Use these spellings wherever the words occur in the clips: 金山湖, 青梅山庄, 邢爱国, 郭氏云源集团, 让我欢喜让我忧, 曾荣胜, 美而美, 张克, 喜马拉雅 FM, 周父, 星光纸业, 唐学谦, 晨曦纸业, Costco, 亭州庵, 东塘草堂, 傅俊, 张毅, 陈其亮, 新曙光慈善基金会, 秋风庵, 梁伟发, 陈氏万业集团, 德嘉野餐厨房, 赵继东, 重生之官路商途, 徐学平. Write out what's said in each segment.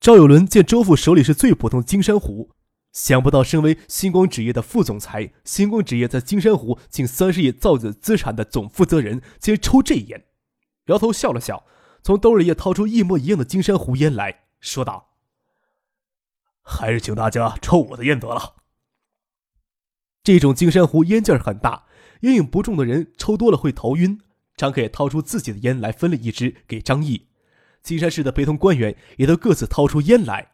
赵有伦见周父手里是最普通金山壶，想不到身为星光纸业的副总裁，星光纸业在金山湖近30亿造纸资产的总负责人竟然抽这烟，摇头笑了笑，从兜里也掏出一模一样的金山湖烟来，说道：“还是请大家抽我的烟得了。”这种金山湖烟劲儿很大，烟瘾不重的人抽多了会头晕。张克也掏出自己的烟来，分了一支给张毅。金山市的陪同官员也都各自掏出烟来，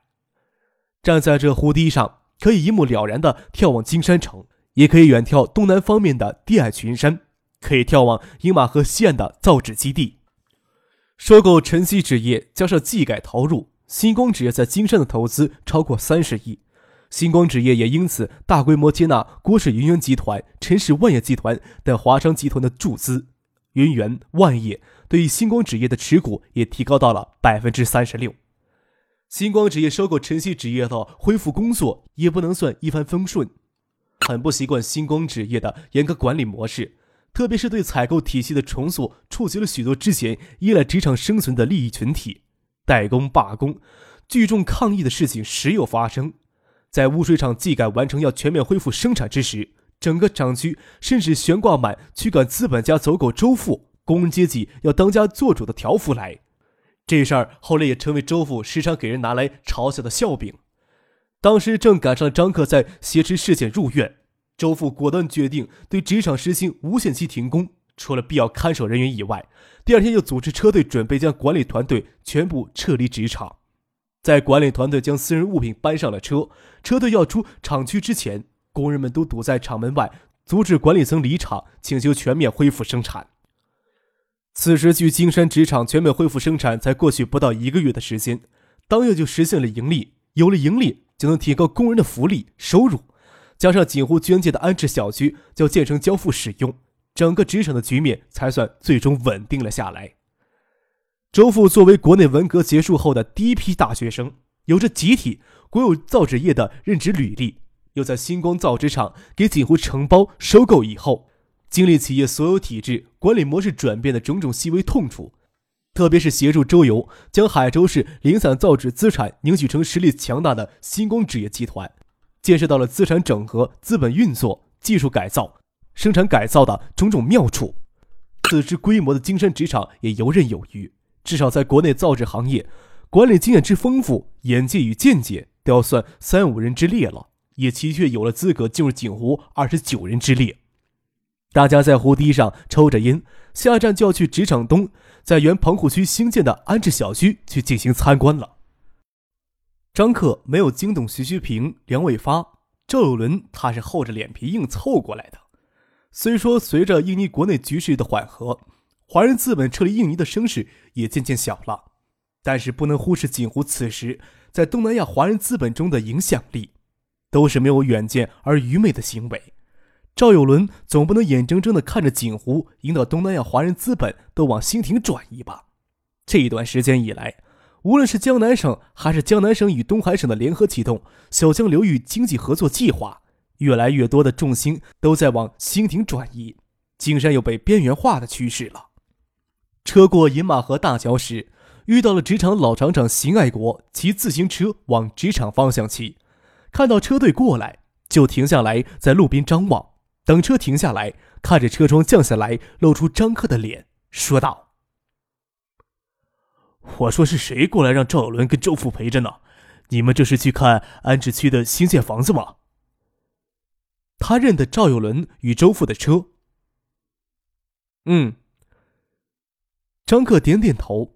站在这湖堤上，可以一目了然地眺望金山城，也可以远眺东南方面的地海群山，可以眺望饮马河西岸的造纸基地。收购晨曦纸业加上技改投入，星光纸业在金山的投资超过30亿，星光纸业也因此大规模接纳郭氏云源集团、陈氏万业集团等华商集团的注资，云源、万业对于星光纸业的持股也提高到了 36%。 星光纸业收购晨曦纸业的恢复工作也不能算一帆风顺，很不习惯星光纸业的严格管理模式，特别是对采购体系的重塑，触及了许多之前依赖职场生存的利益群体。代工、罢工、聚众抗议的事情时有发生。在污水厂技改完成要全面恢复生产之时，整个厂区甚至悬挂满驱赶资本家走狗周富、工人阶级要当家做主的条幅来，这事儿后来也成为周父时常给人拿来嘲笑的笑柄。当时正赶上张克在挟持事件入院，周父果断决定对纸厂实行无限期停工，除了必要看守人员以外，第二天就组织车队准备将管理团队全部撤离纸厂。在管理团队将私人物品搬上了车，车队要出厂区之前，工人们都堵在厂门外，阻止管理层离场，请求全面恢复生产。此时距金山纸厂全面恢复生产才过去不到1个月的时间，当月就实现了盈利。有了盈利，就能提高工人的福利收入，加上锦湖捐界的安置小区就建成交付使用，整个纸厂的局面才算最终稳定了下来。周父作为国内文革结束后的第一批大学生，有着集体国有造纸业的任职履历，又在星光造纸厂给锦湖承包收购以后，经历企业所有体制、管理模式转变的种种细微痛楚，特别是协助周游将海州市零散造纸资产凝聚成实力强大的星光纸业集团，见识到了资产整合、资本运作、技术改造、生产改造的种种妙处。此时规模的金山纸厂也游刃有余，至少在国内造纸行业，管理经验之丰富、眼界与见解都要算3-5人之列了，也的确有了资格进入锦湖29人之列。大家在湖堤上抽着烟，下站就要去纸厂东，在原棚户区新建的安置小区去进行参观了。张克没有惊动徐学平、梁伟发、赵有伦，他是厚着脸皮硬凑过来的。虽说随着印尼国内局势的缓和，华人资本撤离印尼的声势也渐渐小了，但是不能忽视锦湖此时在东南亚华人资本中的影响力，都是没有远见而愚昧的行为。赵有伦总不能眼睁睁地看着锦湖引导东南亚华人资本都往兴平转移吧。这一段时间以来，无论是江南省还是江南省与东海省的联合启动小江流域经济合作计划，越来越多的重心都在往兴平转移，金山有被边缘化的趋势了。车过饮马河大桥时，遇到了纸厂老厂长邢爱国骑自行车往纸厂方向骑，看到车队过来就停下来，在路边张望，等车停下来，看着车窗降下来，露出张克的脸，说道：“我说是谁过来让赵有伦跟周父陪着呢？你们这是去看安置区的新建房子吗？”他认得赵有伦与周父的车。张克点点头。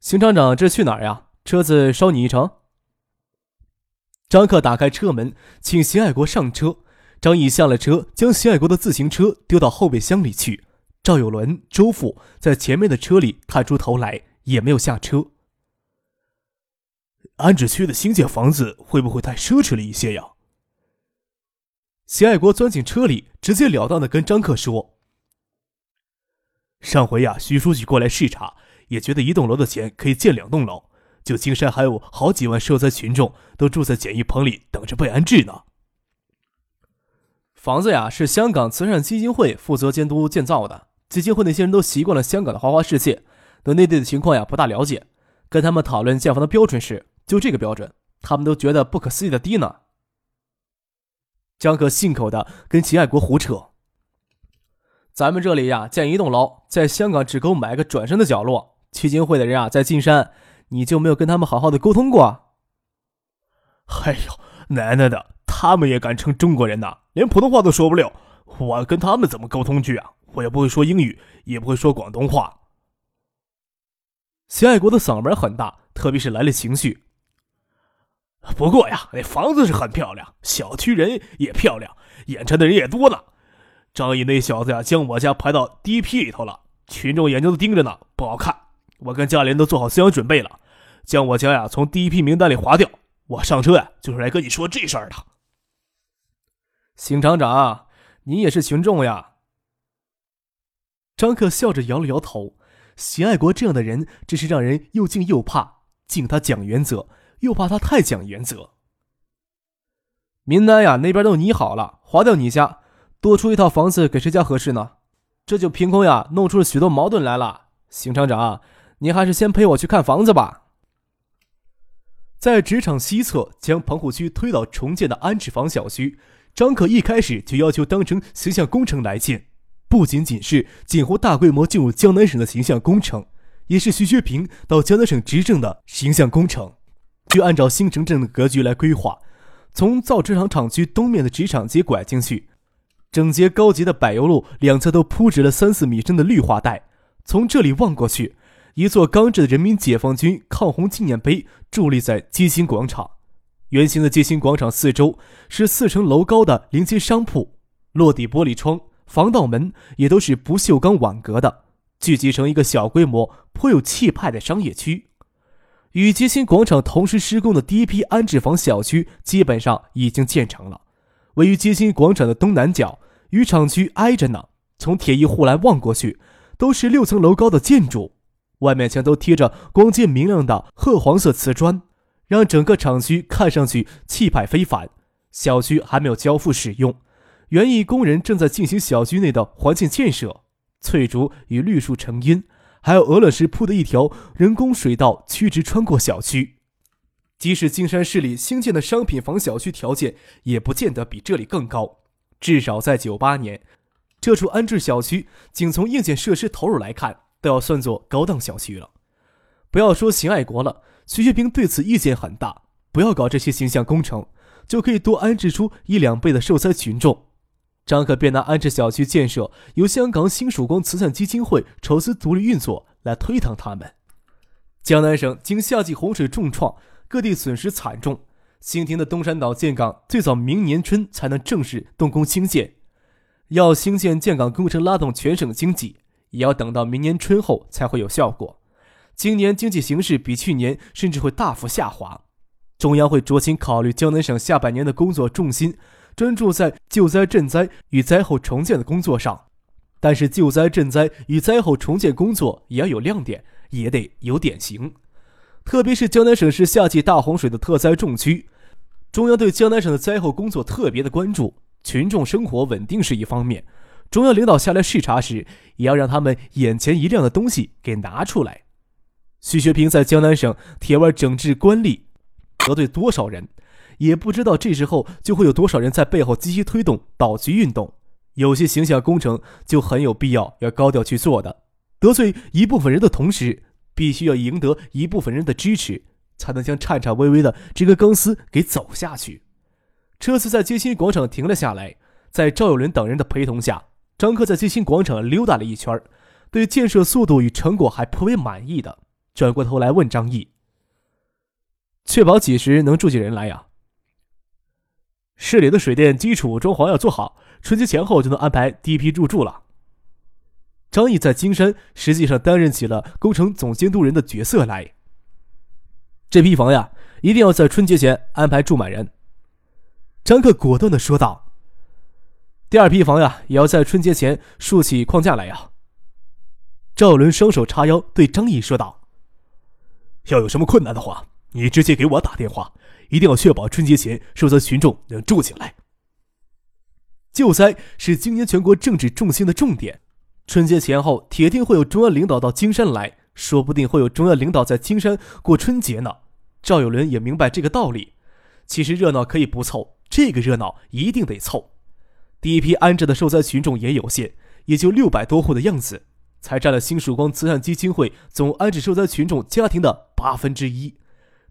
邢厂长，这去哪儿呀？车子捎你一程。张克打开车门，请邢爱国上车。张毅下了车，将邢爱国的自行车丢到后备箱里去。赵有伦、周父在前面的车里探出头来，也没有下车。安置区的新建房子会不会太奢侈了一些呀？邢爱国钻进车里，直截了当地跟张克说：“上回呀，徐书记过来视察，也觉得一栋楼的钱可以建2栋楼，就金山还有好几万受灾群众都住在简易棚里，等着被安置呢。”房子呀，是香港慈善基金会负责监督建造的。基金会那些人都习惯了香港的花花世界，对内地的情况呀不大了解。跟他们讨论建房的标准时，就这个标准，他们都觉得不可思议的低呢。张克信口的跟秦爱国胡扯：“咱们这里呀，建一栋楼，在香港只够买个转身的角落。基金会的人啊，在金山，你就没有跟他们好好的沟通过啊？”哎呦，奶奶的！他们也敢称中国人呐，连普通话都说不了，我跟他们怎么沟通去啊？我也不会说英语，也不会说广东话。邢爱国的嗓门很大，特别是来了情绪。不过呀，那房子是很漂亮，小区人也漂亮，眼馋的人也多呢。张毅那小子呀，将我家排到第一批里头了，群众眼睛都盯着呢，不好看。我跟家里人都做好思想准备了，将我家呀从第一批名单里划掉。我上车呀，就是来跟你说这事儿的。邢厂长，你也是群众呀。张克笑着摇了摇头。邢爱国这样的人真是让人又敬又怕，敬他讲原则，又怕他太讲原则。名单呀那边都拟好了，划掉你家，多出一套房子给谁家合适呢？这就凭空呀弄出了许多矛盾来了。邢厂长，您还是先陪我去看房子吧。在职场西侧将棚户区推倒重建的安置房小区，张克一开始就要求当成形象工程来建，不仅是锦湖大规模进入江南省的形象工程，也是徐学平到江南省执政的形象工程。就按照新城镇的格局来规划，从造纸厂厂区东面的纸厂街拐进去，整节高级的柏油路两侧都铺植了3-4米深的绿化带，从这里望过去，一座钢制的人民解放军抗洪纪念碑伫立在街心广场。圆形的街心广场四周是4层楼高的临街商铺，落地玻璃窗、防盗门也都是不锈钢网格的，聚集成一个小规模、颇有气派的商业区。与街心广场同时施工的第一批安置房小区基本上已经建成了，位于街心广场的东南角，与厂区挨着呢。从铁艺护栏望过去，都是6层楼高的建筑，外面墙都贴着光洁明亮的褐黄色瓷砖，让整个厂区看上去气派非凡。小区还没有交付使用，园艺工人正在进行小区内的环境建设，翠竹与绿树成荫，还有鹅卵石铺的一条人工水道曲直穿过小区。即使金山市里新建的商品房小区条件也不见得比这里更高，至少在98年，这处安置小区仅从硬件设施投入来看，都要算作高档小区了。不要说邢爱国了，徐学平对此意见很大，不要搞这些形象工程，就可以多安置出1-2倍的受灾群众。张克便拿安置小区建设由香港新曙光慈善基金会筹资独立运作来推搪他们。江南省经夏季洪水重创，各地损失惨重，新停的东山岛建港最早明年春才能正式动工兴建，要兴建建港工程拉动全省经济，也要等到明年春后才会有效果。今年经济形势比去年甚至会大幅下滑，中央会酌情考虑江南省下半年的工作重心专注在救灾赈灾与灾后重建的工作上。但是救灾赈灾与灾后重建工作也要有亮点，也得有典型。特别是江南省是夏季大洪水的特灾重区，中央对江南省的灾后工作特别的关注，群众生活稳定是一方面，中央领导下来视察时，也要让他们眼前一亮的东西给拿出来。徐学平在江南省铁腕整治官吏，得罪多少人，也不知道这时候就会有多少人在背后积极推动保局运动。有些形象工程就很有必要要高调去做的，得罪一部分人的同时，必须要赢得一部分人的支持，才能将颤颤巍巍的这根钢丝给走下去。车子在街心广场停了下来，在赵友伦等人的陪同下，张克在街心广场溜达了一圈，对建设速度与成果还颇为满意的。转过头来问张毅：“确保几时能住起人来呀？”“市里的水电基础装潢要做好，春节前后就能安排第一批入住了。”张毅在金山实际上担任起了工程总监督人的角色来。这批房呀，一定要在春节前安排住满人。张克果断地说道。第二批房呀，也要在春节前竖起框架来呀。赵伦双手叉腰对张毅说道，要有什么困难的话，你直接给我打电话，一定要确保春节前受灾群众能住进来。救灾是今年全国政治重心的重点，春节前后铁定会有中央领导到京山来，说不定会有中央领导在京山过春节呢。赵友伦也明白这个道理，其实热闹可以不凑，这个热闹一定得凑。第一批安置的受灾群众也有限，也就600多户的样子，才占了新曙光慈善基金会总安置受灾群众家庭的1/8，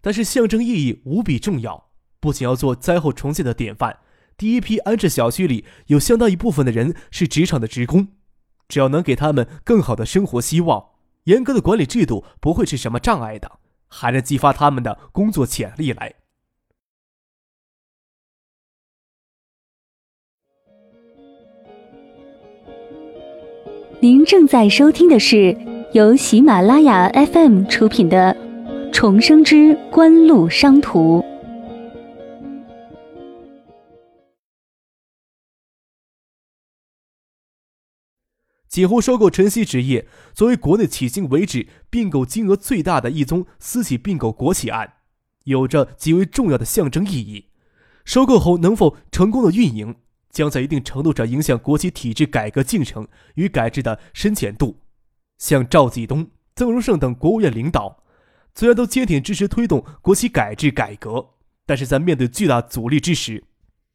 但是象征意义无比重要，不仅要做灾后重建的典范，第一批安置小区里有相当一部分的人是职场的职工，只要能给他们更好的生活希望，严格的管理制度不会是什么障碍的，还能激发他们的工作潜力来。您正在收听的是由喜马拉雅 FM 出品的《重生之官路商途》。几乎收购晨曦纸业作为国内迄今为止并购金额最大的一宗私企并购国企案，有着极为重要的象征意义。收购后能否成功的运营，将在一定程度上影响国企体制改革进程与改制的深浅度。像赵继东、曾荣胜等国务院领导虽然都坚挺支持推动国企改制改革，但是在面对巨大阻力之时，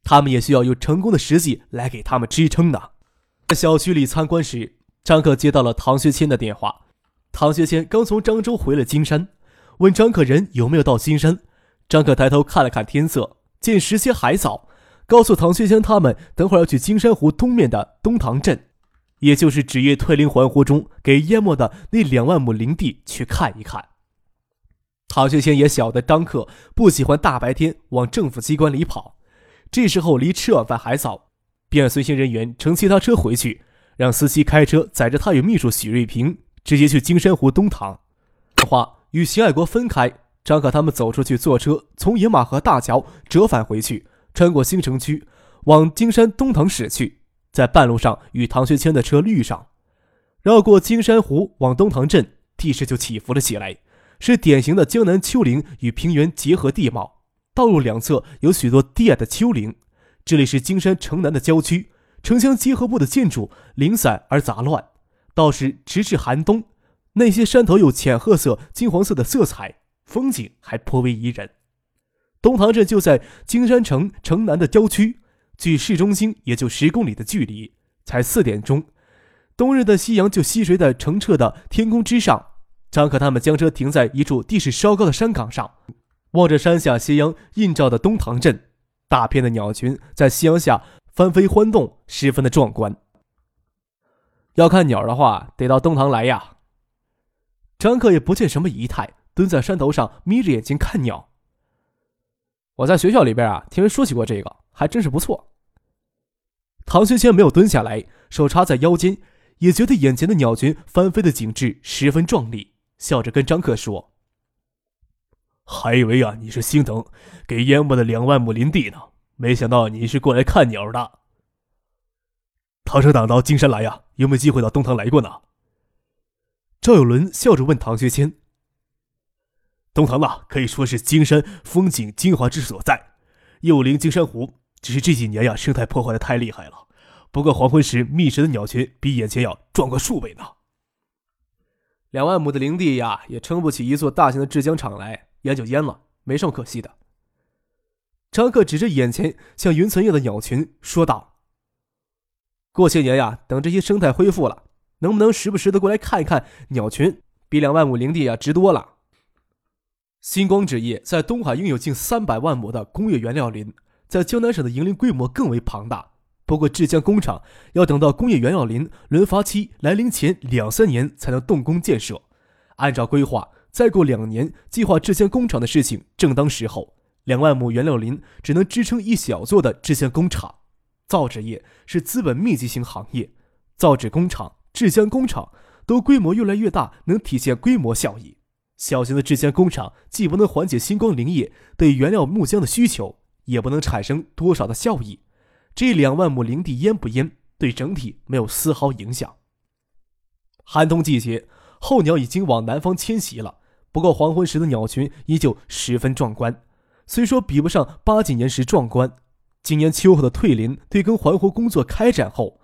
他们也需要有成功的实际来给他们支撑呢。在小区里参观时，张克接到了唐学谦的电话。唐学谦刚从漳州回了金山，问张克人有没有到金山。张克抬头看了看天色，见时些还早，告诉唐学谦他们等会儿要去金山湖东面的东塘镇，也就是纸业退林还湖中给淹没的那2万亩林地去看一看。唐学谦也晓得张克不喜欢大白天往政府机关里跑，这时候离吃晚饭还早，便让随行人员乘其他车回去，让司机开车载着他与秘书许瑞平直接去金山湖东塘。这话与邢爱国分开，张克他们走出去坐车，从野马河大桥折返回去，穿过新城区，往金山东塘驶去。在半路上与唐学谦的车遇上，绕过金山湖往东塘镇，地势就起伏了起来，是典型的江南丘陵与平原结合地貌。道路两侧有许多低矮的丘陵。这里是金山城南的郊区，城乡结合部的建筑零散而杂乱，倒是直至寒冬，那些山头有浅褐色、金黄色的色彩，风景还颇为宜人。东塘镇就在金山城城南的郊区，距市中心也就10公里的距离，才4点钟，冬日的夕阳就西垂在澄澈的天空之上。张克他们将车停在一处地势稍高的山岗上，望着山下斜阳映照的东塘镇，大片的鸟群在夕阳下翻飞欢动，十分的壮观。要看鸟的话，得到东塘来呀。张克也不见什么仪态，蹲在山头上眯着眼睛看鸟。我在学校里边听人说起过这个，还真是不错。唐学谦没有蹲下来，手插在腰间，也觉得眼前的鸟群翻飞的景致十分壮丽，笑着跟张克说，还以为你是心疼给淹没的2万亩林地呢，没想到你是过来看鸟的。唐省党到金山来呀，有没有机会到东塘来过呢？赵友伦笑着问唐学谦。东塘可以说是金山风景精华之所在，又临金山湖，只是这几年生态破坏的太厉害了，不过黄昏时觅食的鸟群比眼前要壮观数倍呢。2万亩的林地也撑不起一座大型的制浆厂来，烟就淹了，没什么可惜的。张克指着眼前像云层一样的鸟群说道，过些年等这些生态恢复了，能不能时不时的过来看一看鸟群，比2万亩林地值多了。新光纸业在东海拥有近300万亩的工业原料林，在江南省的营林规模更为庞大，不过制浆工厂要等到工业原料林轮发期来临前2-3年才能动工建设。按照规划，再过2年，计划制浆工厂的事情正当时候，2万亩原料林只能支撑一小座的制浆工厂。造纸业是资本密集型行业，造纸工厂、制浆工厂都规模越来越大，能体现规模效益。小型的制铅工厂既不能缓解星光林业对原料木浆的需求，也不能产生多少的效益。这2万亩林地淹不淹，对整体没有丝毫影响。寒冬季节，候鸟已经往南方迁徙了，不过黄昏时的鸟群依旧十分壮观，虽说比不上80年时壮观。今年秋后的退林对耕还湖工作开展后，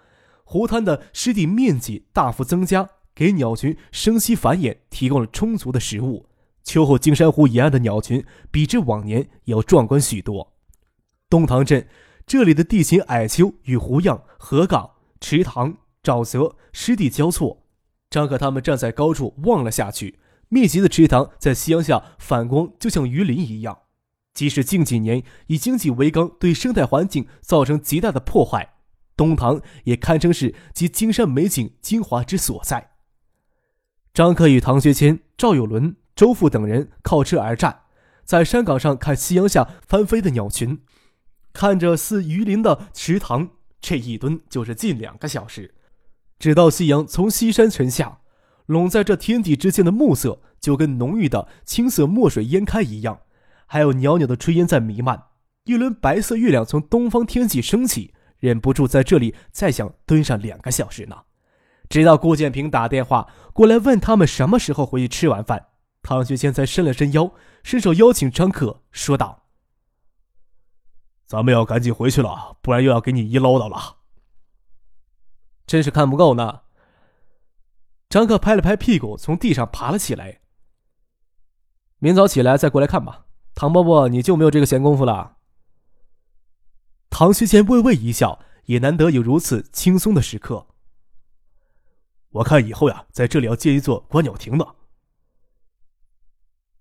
湖滩的湿地面积大幅增加，给鸟群生息繁衍提供了充足的食物。秋后金山湖沿岸的鸟群比之往年也要壮观许多。东塘镇这里的地形矮丘与湖样、河港、池塘、沼泽湿地交错，张可他们站在高处望了下去，密集的池塘在夕阳下反光就像鱼鳞一样。即使近几年以经济为纲对生态环境造成极大的破坏，东塘也堪称是集金山美景精华之所在。张克与唐学谦、赵有伦、周富等人靠车而站，在山岗上看夕阳下翻飞的鸟群，看着似鱼鳞的池塘，这一蹲就是近2个小时，直到夕阳从西山沉下，笼在这天地之间的暮色就跟浓郁的青色墨水淹开一样，还有袅袅的炊烟在弥漫。一轮白色月亮从东方天际升起，忍不住在这里再想蹲上2个小时呢。直到顾建平打电话过来问他们什么时候回去吃晚饭，唐学谦才伸了伸腰，伸手邀请张克，说道：“咱们要赶紧回去了，不然又要给你一唠叨了。”真是看不够呢。张克拍了拍屁股，从地上爬了起来：“明早起来再过来看吧，唐伯伯你就没有这个闲工夫了。”唐学谦微微一笑，也难得有如此轻松的时刻。“我看以后呀，在这里要建一座观鸟亭呢。”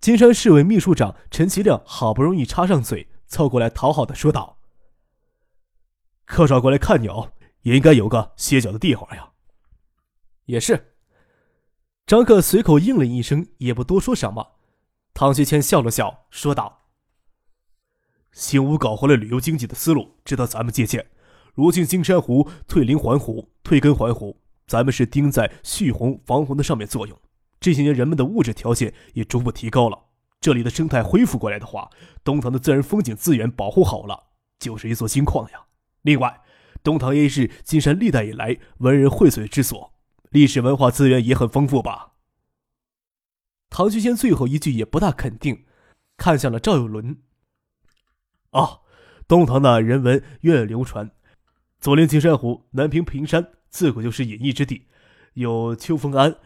金山市委秘书长陈其亮好不容易插上嘴，凑过来讨好的说道：“客少过来看鸟，也应该有个歇脚的地方呀。”“也是。”张克随口应了一声，也不多说什么。唐学谦笑了笑，说道：“新吴搞回了旅游经济的思路，值得咱们借鉴。如今金山湖退林还湖，退耕还湖，咱们是盯在蓄洪、防洪的上面作用。这些年人们的物质条件也逐步提高了，这里的生态恢复过来的话，东塘的自然风景资源保护好了，就是一座金矿呀。另外，东塘也是金山历代以来文人荟萃之所，历史文化资源也很丰富吧。”唐学谦最后一句也不大肯定，看向了赵有伦：“哦，东塘的人文源远流传，左邻金山湖，南平平山，自古就是隐逸之地，有秋风庵、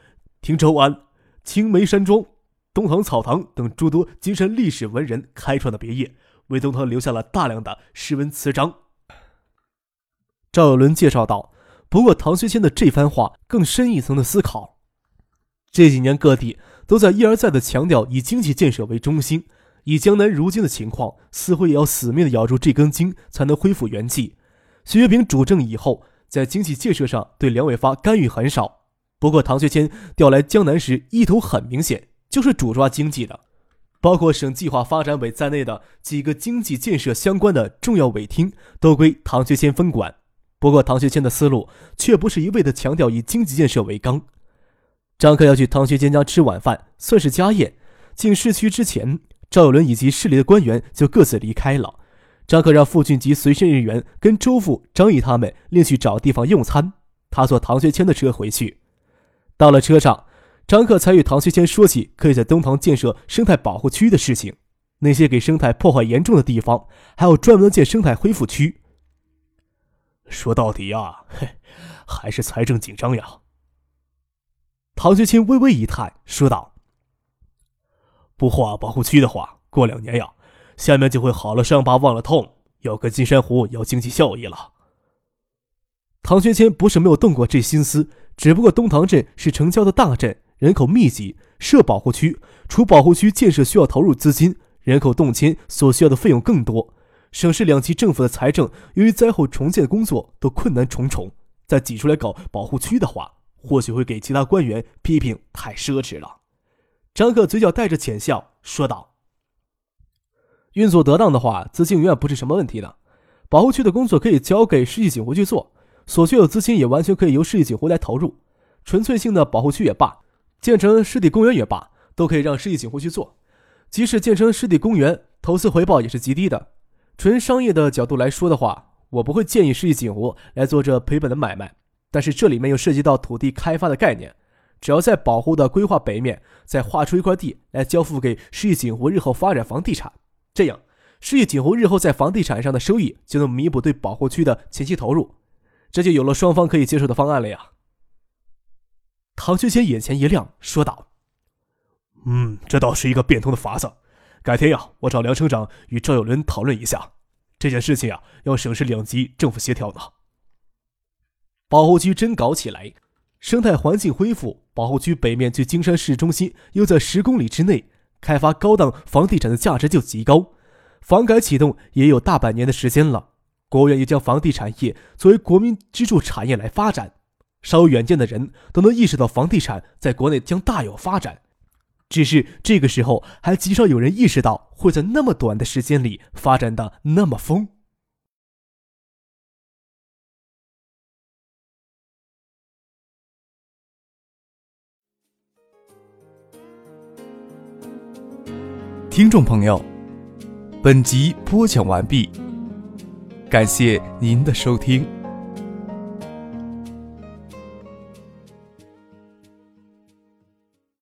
亭州庵、青梅山庄、东塘草堂等诸多金山历史文人开创的别业，为东塘留下了大量的诗文词章。”赵有伦介绍道。不过唐学谦的这番话更深一层的思考，这几年各地都在一而再的强调以经济建设为中心，以江南如今的情况，似乎也要死命的咬住这根筋才能恢复元气。徐学平主政以后，在经济建设上对梁伟发干预很少，不过唐学谦调来江南时意图很明显，就是主抓经济的，包括省计划发展委在内的几个经济建设相关的重要委厅都归唐学谦分管。不过唐学谦的思路却不是一味的强调以经济建设为纲。张克要去唐学谦家吃晚饭，算是家宴。进市区之前，赵有伦以及市里的官员就各自离开了。张克让傅俊及随身人员跟周父、张毅他们另去找地方用餐，他坐唐学谦的车回去。到了车上，张克才与唐学谦说起可以在东塘建设生态保护区的事情，那些给生态破坏严重的地方，还有专门建生态恢复区。说到底呀，还是财政紧张呀。唐学谦微微一叹，说道：“不划保护区的话，过2年呀，下面就会好了伤疤忘了痛，要跟金山湖要经济效益了。”唐学谦不是没有动过这心思，只不过东塘镇是城郊的大镇，人口密集，设保护区，除保护区建设需要投入资金，人口动迁所需要的费用更多。省市两级政府的财政由于灾后重建工作都困难重重，再挤出来搞保护区的话，或许会给其他官员批评太奢侈了。张克嘴角带着浅笑，说道：“运作得当的话，资金永远不是什么问题的。保护区的工作可以交给市级警湖去做，所需有资金也完全可以由市级警湖来投入。纯粹性的保护区也罢，建成湿地公园也罢，都可以让市役警护去做。即使建成湿地公园，投资回报也是极低的。纯商业的角度来说的话，我不会建议市役警护来做这赔本的买卖，但是这里面又涉及到土地开发的概念，只要在保护的规划北面再划出一块地来交付给市役警护日后发展房地产，这样市役警护日后在房地产上的收益就能弥补对保护区的前期投入，这就有了双方可以接受的方案了呀。唐学谦眼前一亮，说道：“这倒是一个变通的法子。改天呀，我找梁省长与赵有伦讨论一下这件事情呀，要省市两级政府协调呢。”保护区真搞起来，生态环境恢复，保护区北面距京山市中心又在10公里之内，开发高档房地产的价值就极高。房改启动也有大半年的时间了，国务院也将房地产业作为国民支柱产业来发展，稍有远见的人都能意识到房地产在国内将大有发展，只是这个时候还极少有人意识到会在那么短的时间里发展的那么疯。听众朋友，本集播讲完毕，感谢您的收听。